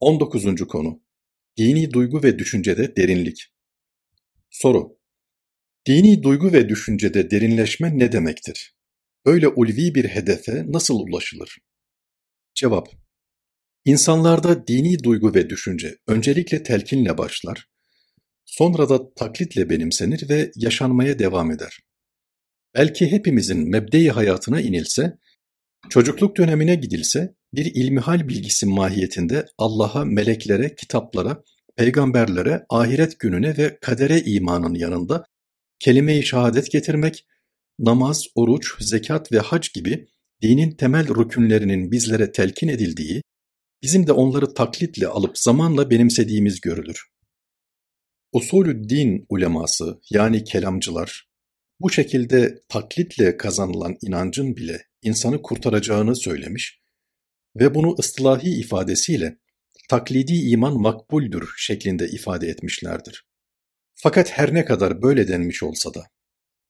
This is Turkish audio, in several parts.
19. konu: Dini duygu ve düşüncede derinlik. Soru: Dini duygu ve düşüncede derinleşme ne demektir? Böyle ulvi bir hedefe nasıl ulaşılır? Cevap: İnsanlarda dini duygu ve düşünce öncelikle telkinle başlar, sonra da taklitle benimsenir ve yaşanmaya devam eder. Belki hepimizin mebde-i hayatına inilse, çocukluk dönemine gidilse, bir ilmihal bilgisi mahiyetinde Allah'a, meleklere, kitaplara, peygamberlere, ahiret gününe ve kadere imanın yanında kelime-i şehadet getirmek, namaz, oruç, zekat ve hac gibi dinin temel rükünlerinin bizlere telkin edildiği, bizim de onları taklitle alıp zamanla benimsediğimiz görülür. Usulü din uleması yani kelamcılar, bu şekilde taklitle kazanılan inancın bile insanı kurtaracağını söylemiş ve bunu ıslahi ifadesiyle taklidi iman makbuldür şeklinde ifade etmişlerdir. Fakat her ne kadar böyle denmiş olsa da,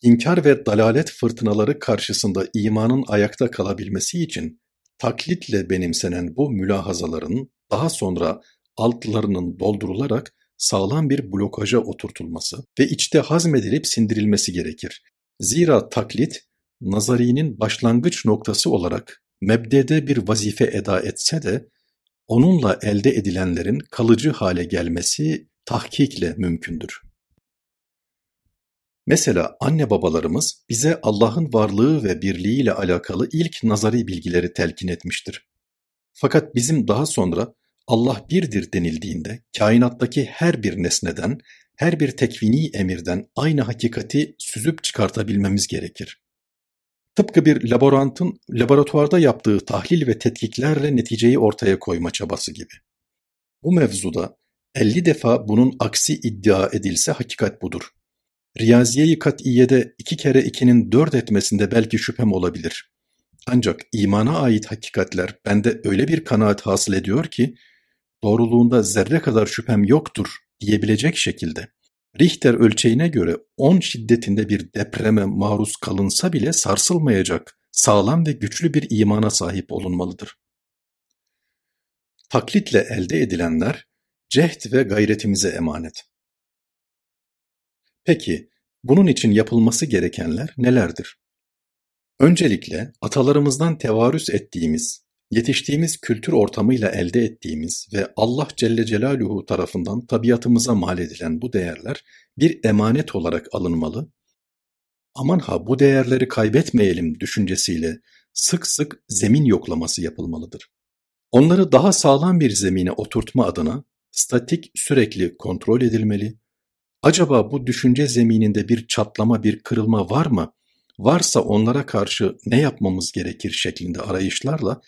inkar ve dalalet fırtınaları karşısında imanın ayakta kalabilmesi için taklitle benimsenen bu mülahazaların daha sonra altlarının doldurularak sağlam bir blokaja oturtulması ve içte hazmedilip sindirilmesi gerekir. Zira taklit, nazarinin başlangıç noktası olarak mebdede bir vazife eda etse de, onunla elde edilenlerin kalıcı hale gelmesi tahkikle mümkündür. Mesela anne babalarımız bize Allah'ın varlığı ve birliğiyle alakalı ilk nazari bilgileri telkin etmiştir. Fakat bizim daha sonra Allah birdir denildiğinde kainattaki her bir nesneden, her bir tekvini emirden aynı hakikati süzüp çıkartabilmemiz gerekir. Tıpkı bir laborantın laboratuvarda yaptığı tahlil ve tetkiklerle neticeyi ortaya koyma çabası gibi. Bu mevzuda 50 defa bunun aksi iddia edilse hakikat budur. Riyaziye-i kat'iyede 2 kere 2'nin 4 etmesinde belki şüphem olabilir. Ancak imana ait hakikatler bende öyle bir kanaat hasıl ediyor ki, doğruluğunda zerre kadar şüphem yoktur diyebilecek şekilde, Richter ölçeğine göre 10 şiddetinde bir depreme maruz kalınsa bile sarsılmayacak, sağlam ve güçlü bir imana sahip olunmalıdır. Taklitle elde edilenler, cehd ve gayretimize emanet. Peki, bunun için yapılması gerekenler nelerdir? Öncelikle atalarımızdan tevarüs ettiğimiz, yetiştiğimiz kültür ortamıyla elde ettiğimiz ve Allah Celle Celaluhu tarafından tabiatımıza mal edilen bu değerler bir emanet olarak alınmalı, aman ha bu değerleri kaybetmeyelim düşüncesiyle sık sık zemin yoklaması yapılmalıdır. Onları daha sağlam bir zemine oturtma adına statik sürekli kontrol edilmeli, acaba bu düşünce zemininde bir çatlama, bir kırılma var mı? Varsa onlara karşı ne yapmamız gerekir şeklinde arayışlarla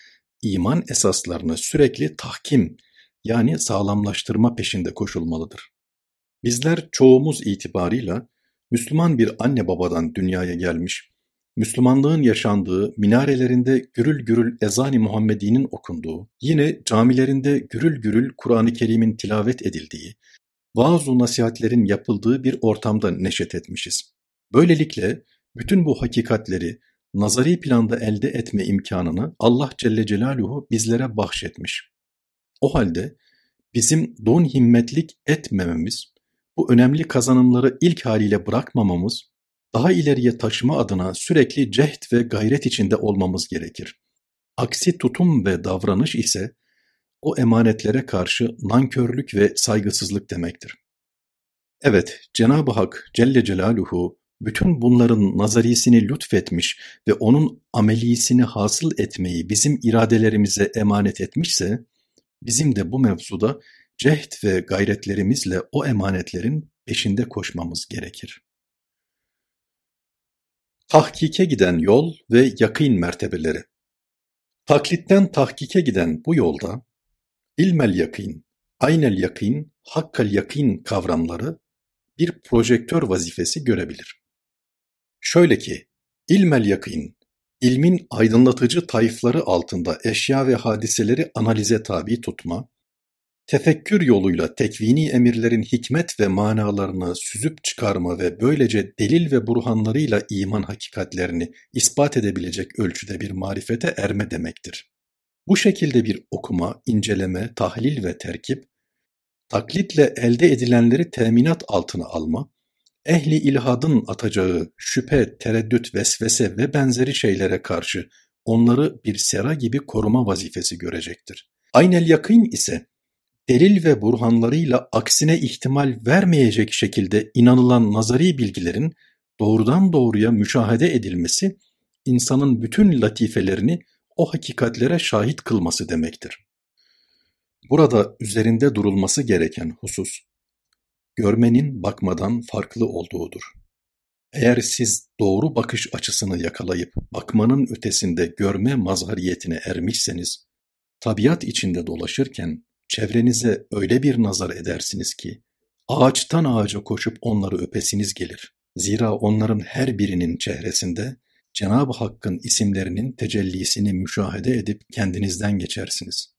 iman esaslarını sürekli tahkim yani sağlamlaştırma peşinde koşulmalıdır. Bizler çoğumuz itibarıyla Müslüman bir anne babadan dünyaya gelmiş, Müslümanlığın yaşandığı, minarelerinde gürül gürül ezan-ı Muhammedi'nin okunduğu, yine camilerinde gürül gürül Kur'an-ı Kerim'in tilavet edildiği, vaaz-u nasihatlerin yapıldığı bir ortamda neşet etmişiz. Böylelikle bütün bu hakikatleri nazari planda elde etme imkanını Allah Celle Celaluhu bizlere bahşetmiş. O halde bizim don himmetlik etmememiz, bu önemli kazanımları ilk haliyle bırakmamamız, daha ileriye taşıma adına sürekli cehd ve gayret içinde olmamız gerekir. Aksi tutum ve davranış ise o emanetlere karşı nankörlük ve saygısızlık demektir. Evet, Cenab-ı Hak Celle Celaluhu bütün bunların nazarisini lütfetmiş ve onun ameliyisini hasıl etmeyi bizim iradelerimize emanet etmişse, bizim de bu mevzuda cehd ve gayretlerimizle o emanetlerin peşinde koşmamız gerekir. Tahkike giden yol ve yakîn mertebeleri. Taklitten tahkike giden bu yolda ilmel yakîn, aynel yakîn, hakkal yakîn kavramları bir projektör vazifesi görebilir. Şöyle ki, ilmel yakîn, ilmin aydınlatıcı tayfları altında eşya ve hadiseleri analize tabi tutma, tefekkür yoluyla tekvini emirlerin hikmet ve manalarını süzüp çıkarma ve böylece delil ve burhanlarıyla iman hakikatlerini ispat edebilecek ölçüde bir marifete erme demektir. Bu şekilde bir okuma, inceleme, tahlil ve terkip, taklitle elde edilenleri teminat altına alma, ehli ilhadın atacağı şüphe, tereddüt, vesvese ve benzeri şeylere karşı onları bir sera gibi koruma vazifesi görecektir. Aynel yakîn ise delil ve burhanlarıyla aksine ihtimal vermeyecek şekilde inanılan nazari bilgilerin doğrudan doğruya müşahede edilmesi, insanın bütün latifelerini o hakikatlere şahit kılması demektir. Burada üzerinde durulması gereken husus, görmenin bakmadan farklı olduğudur. Eğer siz doğru bakış açısını yakalayıp bakmanın ötesinde görme mazhariyetine ermişseniz, tabiat içinde dolaşırken çevrenize öyle bir nazar edersiniz ki, ağaçtan ağaca koşup onları öpesiniz gelir. Zira onların her birinin çehresinde Cenab-ı Hakk'ın isimlerinin tecellisini müşahede edip kendinizden geçersiniz.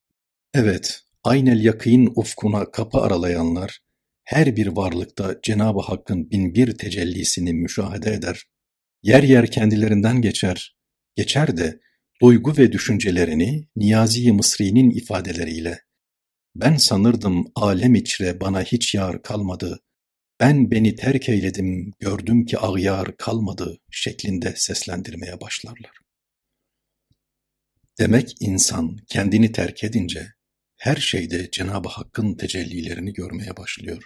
Evet, aynel yakîn ufkuna kapı aralayanlar, her bir varlıkta Cenab-ı Hakk'ın binbir tecellisini müşahede eder. Yer yer kendilerinden geçer, geçer de duygu ve düşüncelerini Niyazi-i Mısri'nin ifadeleriyle "Ben sanırdım alem içre bana hiç yar kalmadı, ben beni terk eyledim, gördüm ki ağyar kalmadı" şeklinde seslendirmeye başlarlar. Demek insan kendini terk edince her şeyde Cenab-ı Hakk'ın tecellilerini görmeye başlıyor.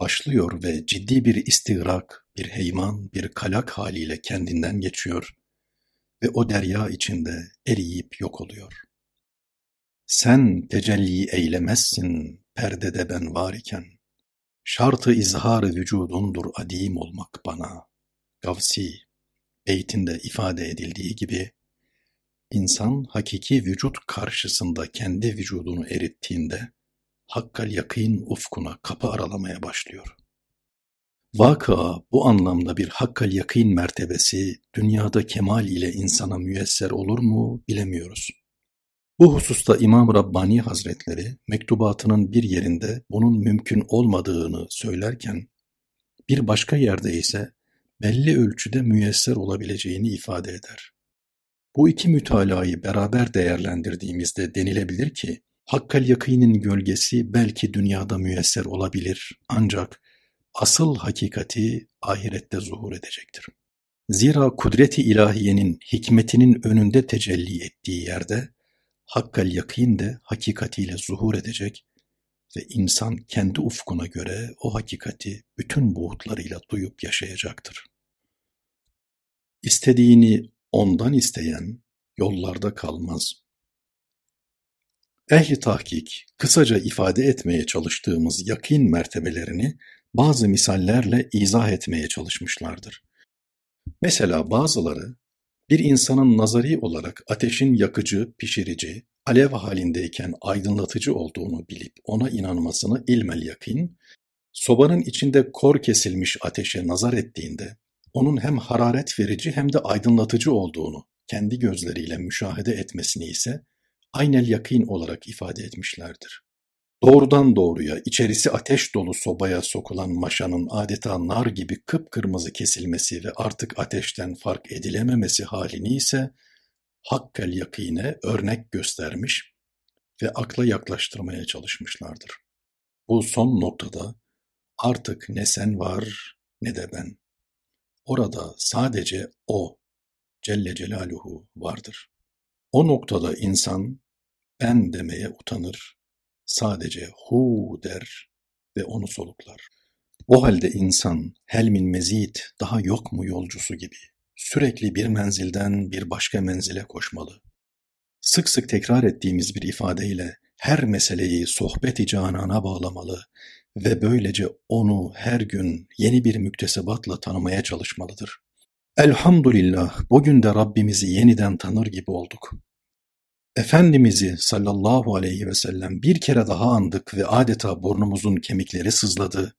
Başlıyor ve ciddi bir istiğrak, bir heyman, bir kalak haliyle kendinden geçiyor ve o derya içinde eriyip yok oluyor. Sen tecelli eylemezsin, perdede ben var iken, şartı izhar-ı vücudundur adim olmak bana. Gavsi, beytinde ifade edildiği gibi, insan hakiki vücut karşısında kendi vücudunu erittiğinde, hakkal yakîn ufkuna kapı aralamaya başlıyor. Vakıa bu anlamda bir hakkal yakîn mertebesi dünyada kemal ile insana müyesser olur mu bilemiyoruz. Bu hususta İmam Rabbani Hazretleri mektubatının bir yerinde bunun mümkün olmadığını söylerken, bir başka yerde ise belli ölçüde müyesser olabileceğini ifade eder. Bu iki mütalayı beraber değerlendirdiğimizde denilebilir ki, hakkal yakînin gölgesi belki dünyada müyesser olabilir ancak asıl hakikati ahirette zuhur edecektir. Zira kudret-i ilahiyenin hikmetinin önünde tecelli ettiği yerde, hakkal yakîn de hakikatiyle zuhur edecek ve insan kendi ufkuna göre o hakikati bütün buğutlarıyla duyup yaşayacaktır. İstediğini ondan isteyen yollarda kalmaz. Ehli tahkik, kısaca ifade etmeye çalıştığımız yakîn mertebelerini bazı misallerle izah etmeye çalışmışlardır. Mesela bazıları, bir insanın nazari olarak ateşin yakıcı, pişirici, alev halindeyken aydınlatıcı olduğunu bilip ona inanmasını ilmel yakîn, sobanın içinde kor kesilmiş ateşe nazar ettiğinde, onun hem hararet verici hem de aydınlatıcı olduğunu kendi gözleriyle müşahede etmesini ise aynel yakîn olarak ifade etmişlerdir. Doğrudan doğruya içerisi ateş dolu sobaya sokulan maşanın adeta nar gibi kıpkırmızı kesilmesi ve artık ateşten fark edilememesi halini ise hakkal yakîne örnek göstermiş ve akla yaklaştırmaya çalışmışlardır. Bu son noktada artık ne sen var ne de ben. Orada sadece O Celle Celaluhu vardır. O noktada insan ben demeye utanır, sadece hu der ve onu soluklar. O halde insan hel min mezid, daha yok mu yolcusu gibi sürekli bir menzilden bir başka menzile koşmalı. Sık sık tekrar ettiğimiz bir ifadeyle her meseleyi sohbet-i canana bağlamalı ve böylece onu her gün yeni bir müktesebatla tanımaya çalışmalıdır. Elhamdülillah, bugün de Rabbimizi yeniden tanır gibi olduk. Efendimiz'i sallallahu aleyhi ve sellem bir kere daha andık ve adeta burnumuzun kemikleri sızladı.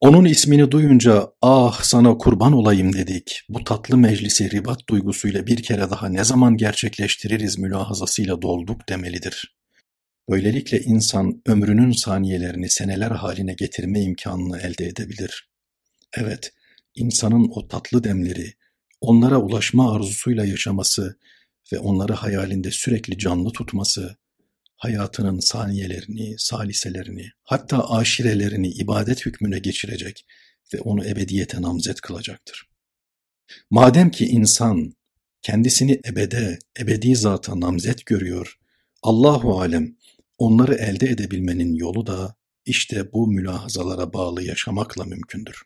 Onun ismini duyunca "Ah sana kurban olayım" dedik. Bu tatlı meclisi ribat duygusuyla bir kere daha ne zaman gerçekleştiririz mülahazasıyla dolduk demelidir. Böylelikle insan ömrünün saniyelerini seneler haline getirme imkanını elde edebilir. Evet, insanın o tatlı demleri, onlara ulaşma arzusuyla yaşaması ve onları hayalinde sürekli canlı tutması, hayatının saniyelerini, saliselerini, hatta aşirelerini ibadet hükmüne geçirecek ve onu ebediyete namzet kılacaktır. Madem ki insan kendisini ebede, ebedi zata namzet görüyor, Allahu alem onları elde edebilmenin yolu da işte bu mülahazalara bağlı yaşamakla mümkündür.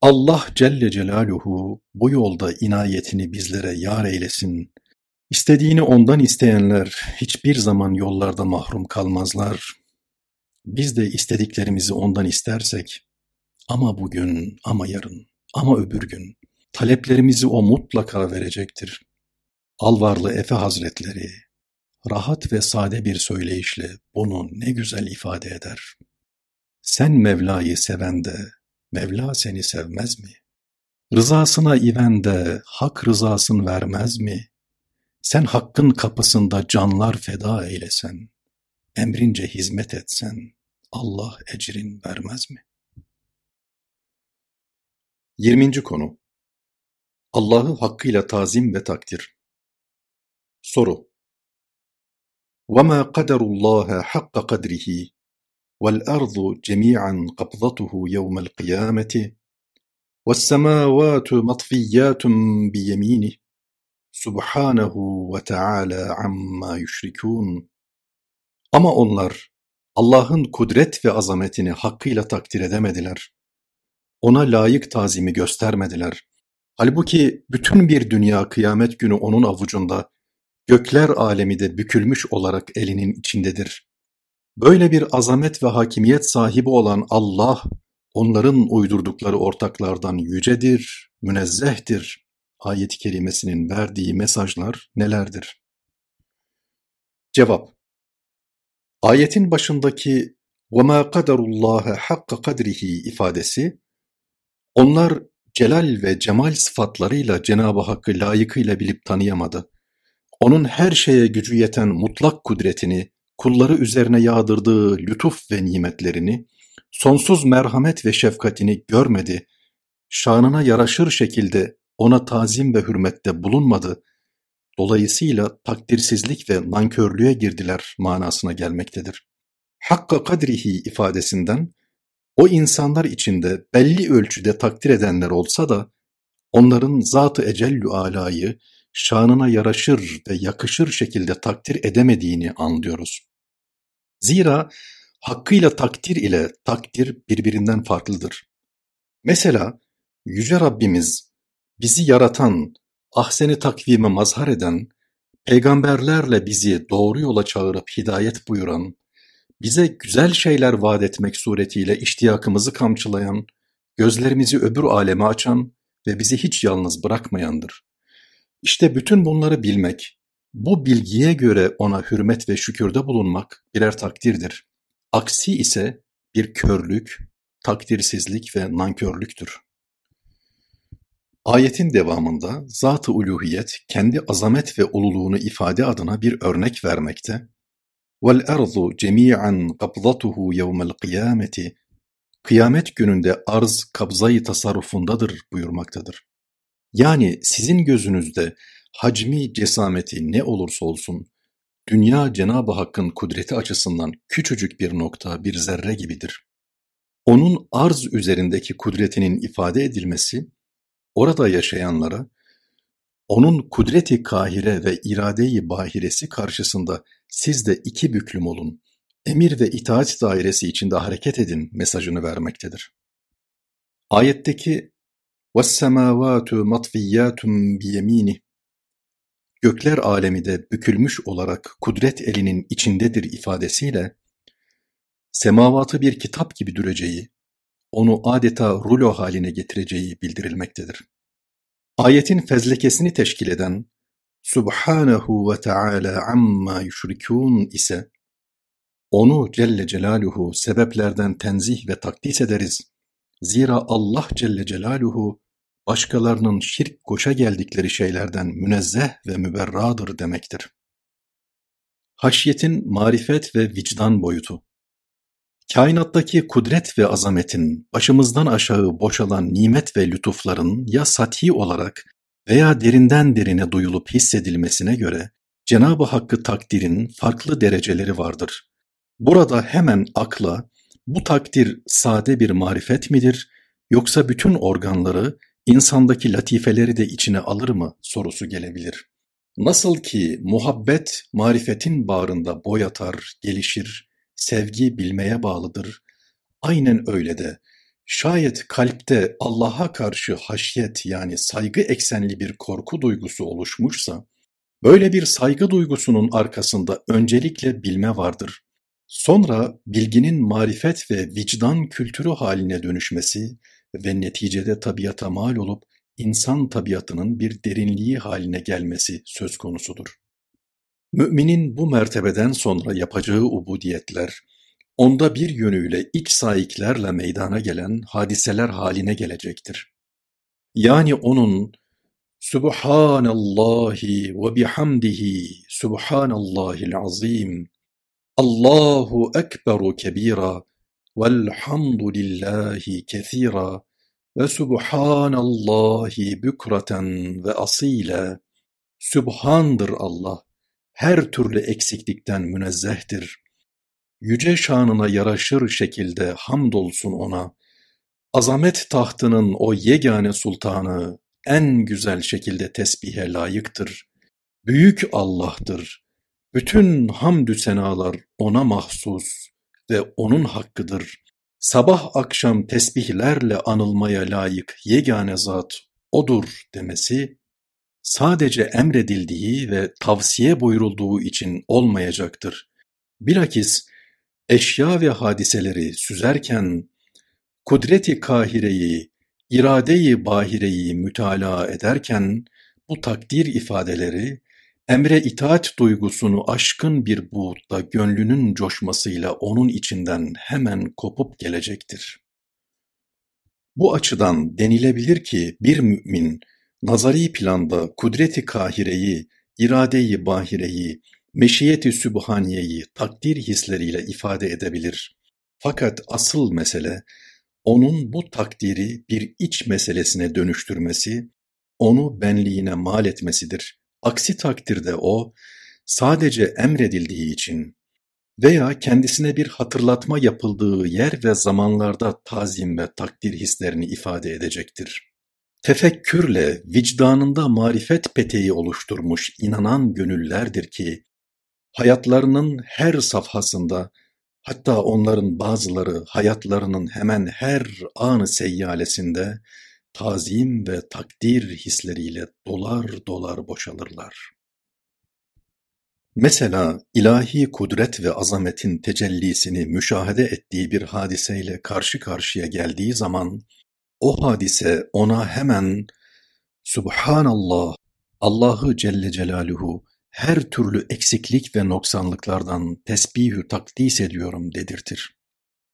Allah Celle Celaluhu bu yolda inayetini bizlere yar eylesin. İstediğini ondan isteyenler hiçbir zaman yollarda mahrum kalmazlar. Biz de istediklerimizi ondan istersek, ama bugün, ama yarın, ama öbür gün taleplerimizi o mutlaka verecektir. Alvarlı Efe Hazretleri rahat ve sade bir söyleyişle bunu ne güzel ifade eder. Sen Mevla'yı seven de, Mevla seni sevmez mi? Rızasına iven de, hak rızasını vermez mi? Sen hakkın kapısında canlar feda eylesen, emrince hizmet etsen, Allah ecrin vermez mi? 20. konu: Allah'ı hakkıyla tazim ve takdir. Soru: وَمَا قَدَرُ اللّٰهَ حَقَّ قَدْرِهِ وَالْأَرْضُ جَمِيعًا قَبْضَتُهُ يَوْمَ الْقِيَامَةِ وَالسَّمَاوَاتُ مَطْفِيَّاتٌ بِيَمِينِهِ سُبْحَانَهُ وَتَعَالَى عَمَّا يُشْرِكُونَ. Ama onlar Allah'ın kudret ve azametini hakkıyla takdir edemediler. Ona layık tazimi göstermediler. Halbuki bütün bir dünya kıyamet günü onun avucunda, gökler alemi de bükülmüş olarak elinin içindedir. Böyle bir azamet ve hakimiyet sahibi olan Allah, onların uydurdukları ortaklardan yücedir, münezzehtir. Ayet-i kerimesinin verdiği mesajlar nelerdir? Cevap: ayetin başındaki وَمَا قَدَرُ اللّٰهَ حَقَّ قَدْرِهِ ifadesi, onlar celal ve cemal sıfatlarıyla Cenab-ı Hakk'ı layıkıyla bilip tanıyamadı. Onun her şeye gücü yeten mutlak kudretini, kulları üzerine yağdırdığı lütuf ve nimetlerini, sonsuz merhamet ve şefkatini görmedi, şanına yaraşır şekilde ona tazim ve hürmette bulunmadı, dolayısıyla takdirsizlik ve nankörlüğe girdiler manasına gelmektedir. Hakka kadrihi ifadesinden, o insanlar içinde belli ölçüde takdir edenler olsa da, onların zat-ı ecellü alayı şanına yaraşır ve yakışır şekilde takdir edemediğini anlıyoruz. Zira hakkıyla takdir ile takdir birbirinden farklıdır. Mesela Yüce Rabbimiz bizi yaratan, ahsen-i takvime mazhar eden, peygamberlerle bizi doğru yola çağırıp hidayet buyuran, bize güzel şeyler vaat etmek suretiyle iştiyakımızı kamçılayan, gözlerimizi öbür aleme açan ve bizi hiç yalnız bırakmayandır. İşte bütün bunları bilmek, bu bilgiye göre ona hürmet ve şükürde bulunmak birer takdirdir. Aksi ise bir körlük, takdirsizlik ve nankörlüktür. Ayetin devamında Zat-ı Uluhiyet kendi azamet ve ululuğunu ifade adına bir örnek vermekte. وَالْاَرْضُ جَمِيعًا قَبْضَتُهُ يَوْمَ الْقِيَامَةِ Kıyamet gününde arz kabzayı tasarrufundadır buyurmaktadır. Yani sizin gözünüzde hacmi, cesameti ne olursa olsun, dünya Cenab-ı Hakk'ın kudreti açısından küçücük bir nokta, bir zerre gibidir. Onun arz üzerindeki kudretinin ifade edilmesi, orada yaşayanlara, onun kudreti kahire ve irade-i bahiresi karşısında siz de iki büklüm olun, emir ve itaat dairesi içinde hareket edin mesajını vermektedir. Ayetteki وَالسَّمَاوَاتُ مَطْفِيَّاتٌ بِيَم۪ينِهِ gökler alemi de bükülmüş olarak kudret elinin içindedir ifadesiyle, semavatı bir kitap gibi düreceği, onu adeta rulo haline getireceği bildirilmektedir. Ayetin fezlekesini teşkil eden Subhanahu ve Teala amma yüşrikûn ise, onu Celle Celaluhu sebeplerden tenzih ve takdis ederiz. Zira Allah Celle Celaluhu başkalarının şirk koşa geldikleri şeylerden münezzeh ve müberradır demektir. Haşyetin marifet ve vicdan boyutu. Kainattaki kudret ve azametin, başımızdan aşağı boşalan nimet ve lütufların ya sathi olarak veya derinden derine duyulup hissedilmesine göre Cenab-ı Hakk'ı takdirinin farklı dereceleri vardır. Burada hemen akla bu takdir sade bir marifet midir yoksa bütün organları, insandaki latifeleri de içine alır mı sorusu gelebilir. Nasıl ki muhabbet marifetin bağrında boy atar, gelişir, sevgi bilmeye bağlıdır, aynen öyle de şayet kalpte Allah'a karşı haşyet yani saygı eksenli bir korku duygusu oluşmuşsa, böyle bir saygı duygusunun arkasında öncelikle bilme vardır. Sonra bilginin marifet ve vicdan kültürü haline dönüşmesi ve neticede tabiata mal olup insan tabiatının bir derinliği haline gelmesi söz konusudur. Müminin bu mertebeden sonra yapacağı ubudiyetler, onda bir yönüyle iç saiklerle meydana gelen hadiseler haline gelecektir. Yani onun Subhanallahi ve bihamdihi Subhanallahil azim Allahu ekberu kebira velhamdülillahi kethira ve Subhanallahi bükraten ve asile Sübhandır Allah, her türlü eksiklikten münezzehtir. Yüce şanına yaraşır şekilde hamdolsun ona. Azamet tahtının o yegane sultanı en güzel şekilde tesbihe layıktır. Büyük Allah'tır. Bütün hamdü senalar ona mahsus ve onun hakkıdır. Sabah akşam tesbihlerle anılmaya layık yegane zat odur demesi, sadece emredildiği ve tavsiye buyurulduğu için olmayacaktır. Bilakis eşya ve hadiseleri süzerken, kudret-i kahireyi, irade-i bahireyi mütalaa ederken, bu takdir ifadeleri, emre itaat duygusunu aşkın bir buğutta gönlünün coşmasıyla onun içinden hemen kopup gelecektir. Bu açıdan denilebilir ki bir mümin, nazari planda kudret-i kahireyi, irade-i bahireyi, meşiyet-i sübhaniyeyi takdir hisleriyle ifade edebilir. Fakat asıl mesele, onun bu takdiri bir iç meselesine dönüştürmesi, onu benliğine mal etmesidir. Aksi takdirde o, sadece emredildiği için veya kendisine bir hatırlatma yapıldığı yer ve zamanlarda tazim ve takdir hislerini ifade edecektir. Tefekkürle vicdanında marifet peteği oluşturmuş inanan gönüllerdir ki, hayatlarının her safhasında, hatta onların bazıları hayatlarının hemen her anı seyyalesinde tazim ve takdir hisleriyle dolar dolar boşalırlar. Mesela ilahi kudret ve azametin tecellisini müşahede ettiği bir hadiseyle karşı karşıya geldiği zaman, o hadise ona hemen Subhanallah, Allah'ı Celle Celaluhu, her türlü eksiklik ve noksanlıklardan tesbihü takdis ediyorum dedirtir.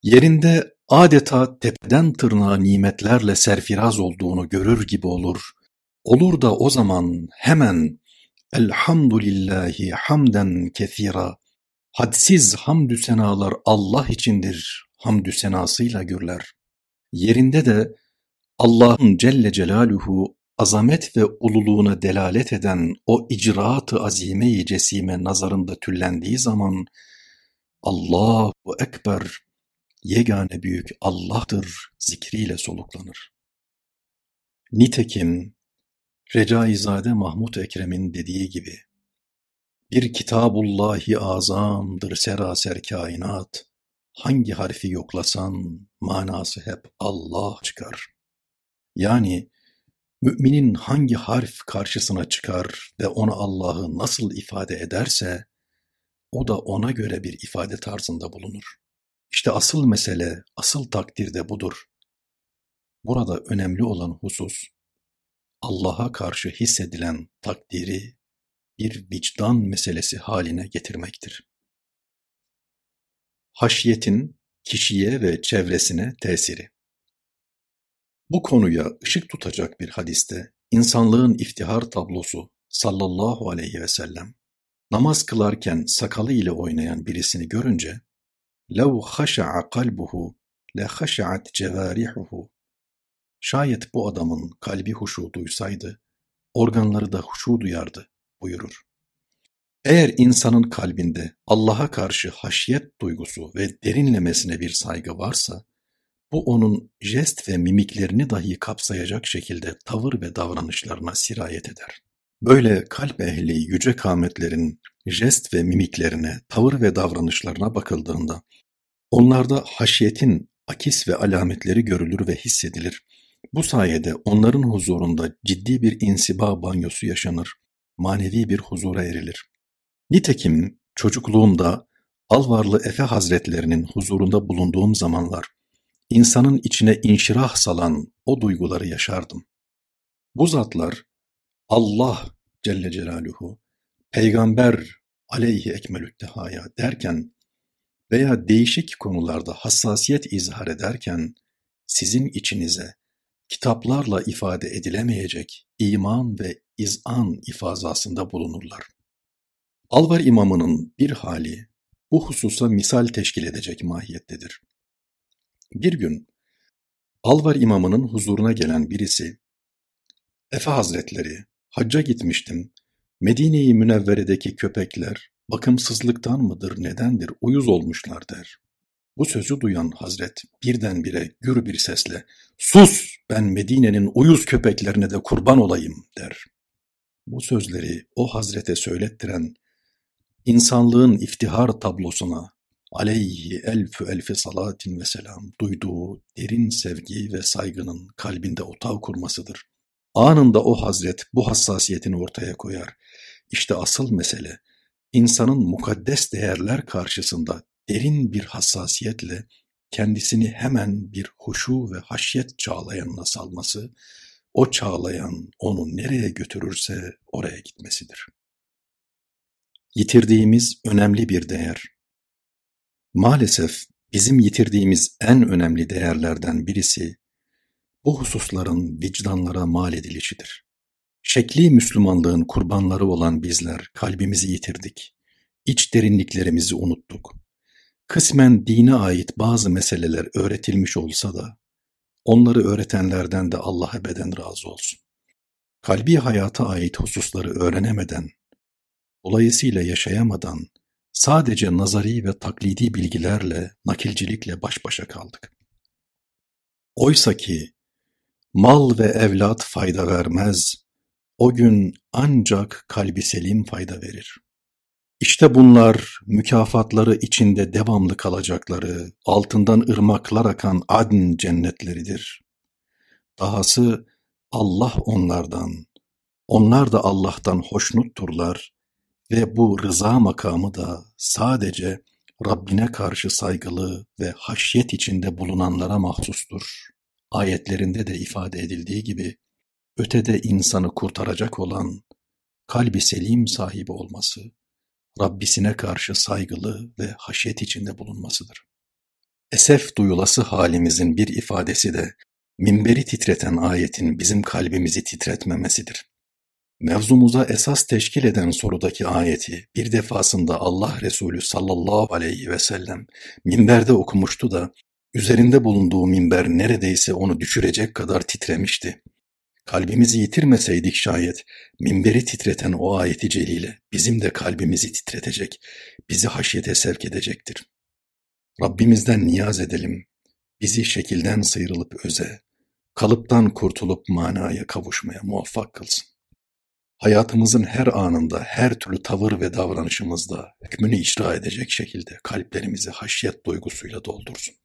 Yerinde adeta tepeden tırnağa nimetlerle serfiraz olduğunu görür gibi olur. Olur da o zaman hemen elhamdülillahi hamden kethira, hadsiz hamdü senalar Allah içindir hamdü senasıyla gürler. Yerinde de Allah'ın Celle Celaluhu azamet ve ululuğuna delalet eden o icraat-ı azime-i cesime nazarında tüllendiği zaman Allahu Ekber, yegane büyük Allah'tır zikriyle soluklanır. Nitekim Recaizade Mahmud Ekrem'in dediği gibi, bir Kitabullahi azamdır seraser kainat, hangi harfi yoklasan manası hep Allah çıkar. Yani müminin hangi harf karşısına çıkar ve ona Allah'ı nasıl ifade ederse, o da ona göre bir ifade tarzında bulunur. İşte asıl mesele, asıl takdir de budur. Burada önemli olan husus, Allah'a karşı hissedilen takdiri bir vicdan meselesi haline getirmektir. Haşiyetin kişiye ve çevresine tesiri. Bu konuya ışık tutacak bir hadiste insanlığın iftihar tablosu sallallahu aleyhi ve sellem namaz kılarken sakalı ile oynayan birisini görünce "Lev haşa'a kalbuhu le haşa'at cevarihuhu" şayet bu adamın kalbi huşu duysaydı organları da huşu duyardı buyurur. Eğer insanın kalbinde Allah'a karşı haşiyet duygusu ve derinlemesine bir saygı varsa, bu onun jest ve mimiklerini dahi kapsayacak şekilde tavır ve davranışlarına sirayet eder. Böyle kalp ehli yüce kâmetlerin jest ve mimiklerine, tavır ve davranışlarına bakıldığında, onlarda haşiyetin akis ve alametleri görülür ve hissedilir. Bu sayede onların huzurunda ciddi bir insiba banyosu yaşanır, manevi bir huzura erilir. Nitekim çocukluğumda Alvarlı Efe Hazretlerinin huzurunda bulunduğum zamanlar, insanın içine inşirah salan o duyguları yaşardım. Bu zatlar Allah Celle Celaluhu, Peygamber aleyhi ekmelüttehaya derken veya değişik konularda hassasiyet izhar ederken sizin içinize kitaplarla ifade edilemeyecek iman ve izan ifazasında bulunurlar. Alvar imamının bir hali bu hususa misal teşkil edecek mahiyettedir. Bir gün Alvar imamının huzuruna gelen birisi, "Efe Hazretleri, hacca gitmiştim. Medine-i Münevvere'deki köpekler bakımsızlıktan mıdır, nedendir, uyuz olmuşlar" der. Bu sözü duyan Hazret birdenbire gür bir sesle, "Sus, ben Medine'nin uyuz köpeklerine de kurban olayım" der. Bu sözleri o Hazret'e söylettiren, insanlığın iftihar tablosuna aleyhi elfü elfi salatin ve selam duyduğu derin sevgi ve saygının kalbinde otav kurmasıdır. Anında o Hazret bu hassasiyetini ortaya koyar. İşte asıl mesele, insanın mukaddes değerler karşısında derin bir hassasiyetle kendisini hemen bir huşu ve haşyet çağlayanına salması, o çağlayan onu nereye götürürse oraya gitmesidir. Yitirdiğimiz önemli bir değer. Maalesef bizim yitirdiğimiz en önemli değerlerden birisi, bu hususların vicdanlara mal edilişidir. Şekli Müslümanlığın kurbanları olan bizler kalbimizi yitirdik, iç derinliklerimizi unuttuk. Kısmen dine ait bazı meseleler öğretilmiş olsa da, onları öğretenlerden de Allah ebeden razı olsun. Kalbi hayata ait hususları öğrenemeden, dolayısıyla yaşayamadan, sadece nazari ve taklidi bilgilerle, nakilcilikle baş başa kaldık. Oysa ki, mal ve evlat fayda vermez, o gün ancak kalbi selim fayda verir. İşte bunlar mükafatları içinde devamlı kalacakları, altından ırmaklar akan adn cennetleridir. Dahası Allah onlardan, onlar da Allah'tan hoşnutturlar ve bu rıza makamı da sadece Rabbine karşı saygılı ve haşyet içinde bulunanlara mahsustur. Ayetlerinde de ifade edildiği gibi, ötede insanı kurtaracak olan kalbi selim sahibi olması, Rabbisine karşı saygılı ve haşyet içinde bulunmasıdır. Esef duyulası halimizin bir ifadesi de minberi titreten ayetin bizim kalbimizi titretmemesidir. Mevzumuza esas teşkil eden sorudaki ayeti bir defasında Allah Resulü sallallahu aleyhi ve sellem minberde okumuştu da üzerinde bulunduğu minber neredeyse onu düşürecek kadar titremişti. Kalbimizi yitirmeseydik şayet, minberi titreten o ayeti celile bizim de kalbimizi titretecek, bizi haşyete sevk edecektir. Rabbimizden niyaz edelim, bizi şekilden sıyrılıp öze, kalıptan kurtulup manaya kavuşmaya muvaffak kılsın. Hayatımızın her anında, her türlü tavır ve davranışımızda hükmünü icra edecek şekilde kalplerimizi haşyet duygusuyla doldursun.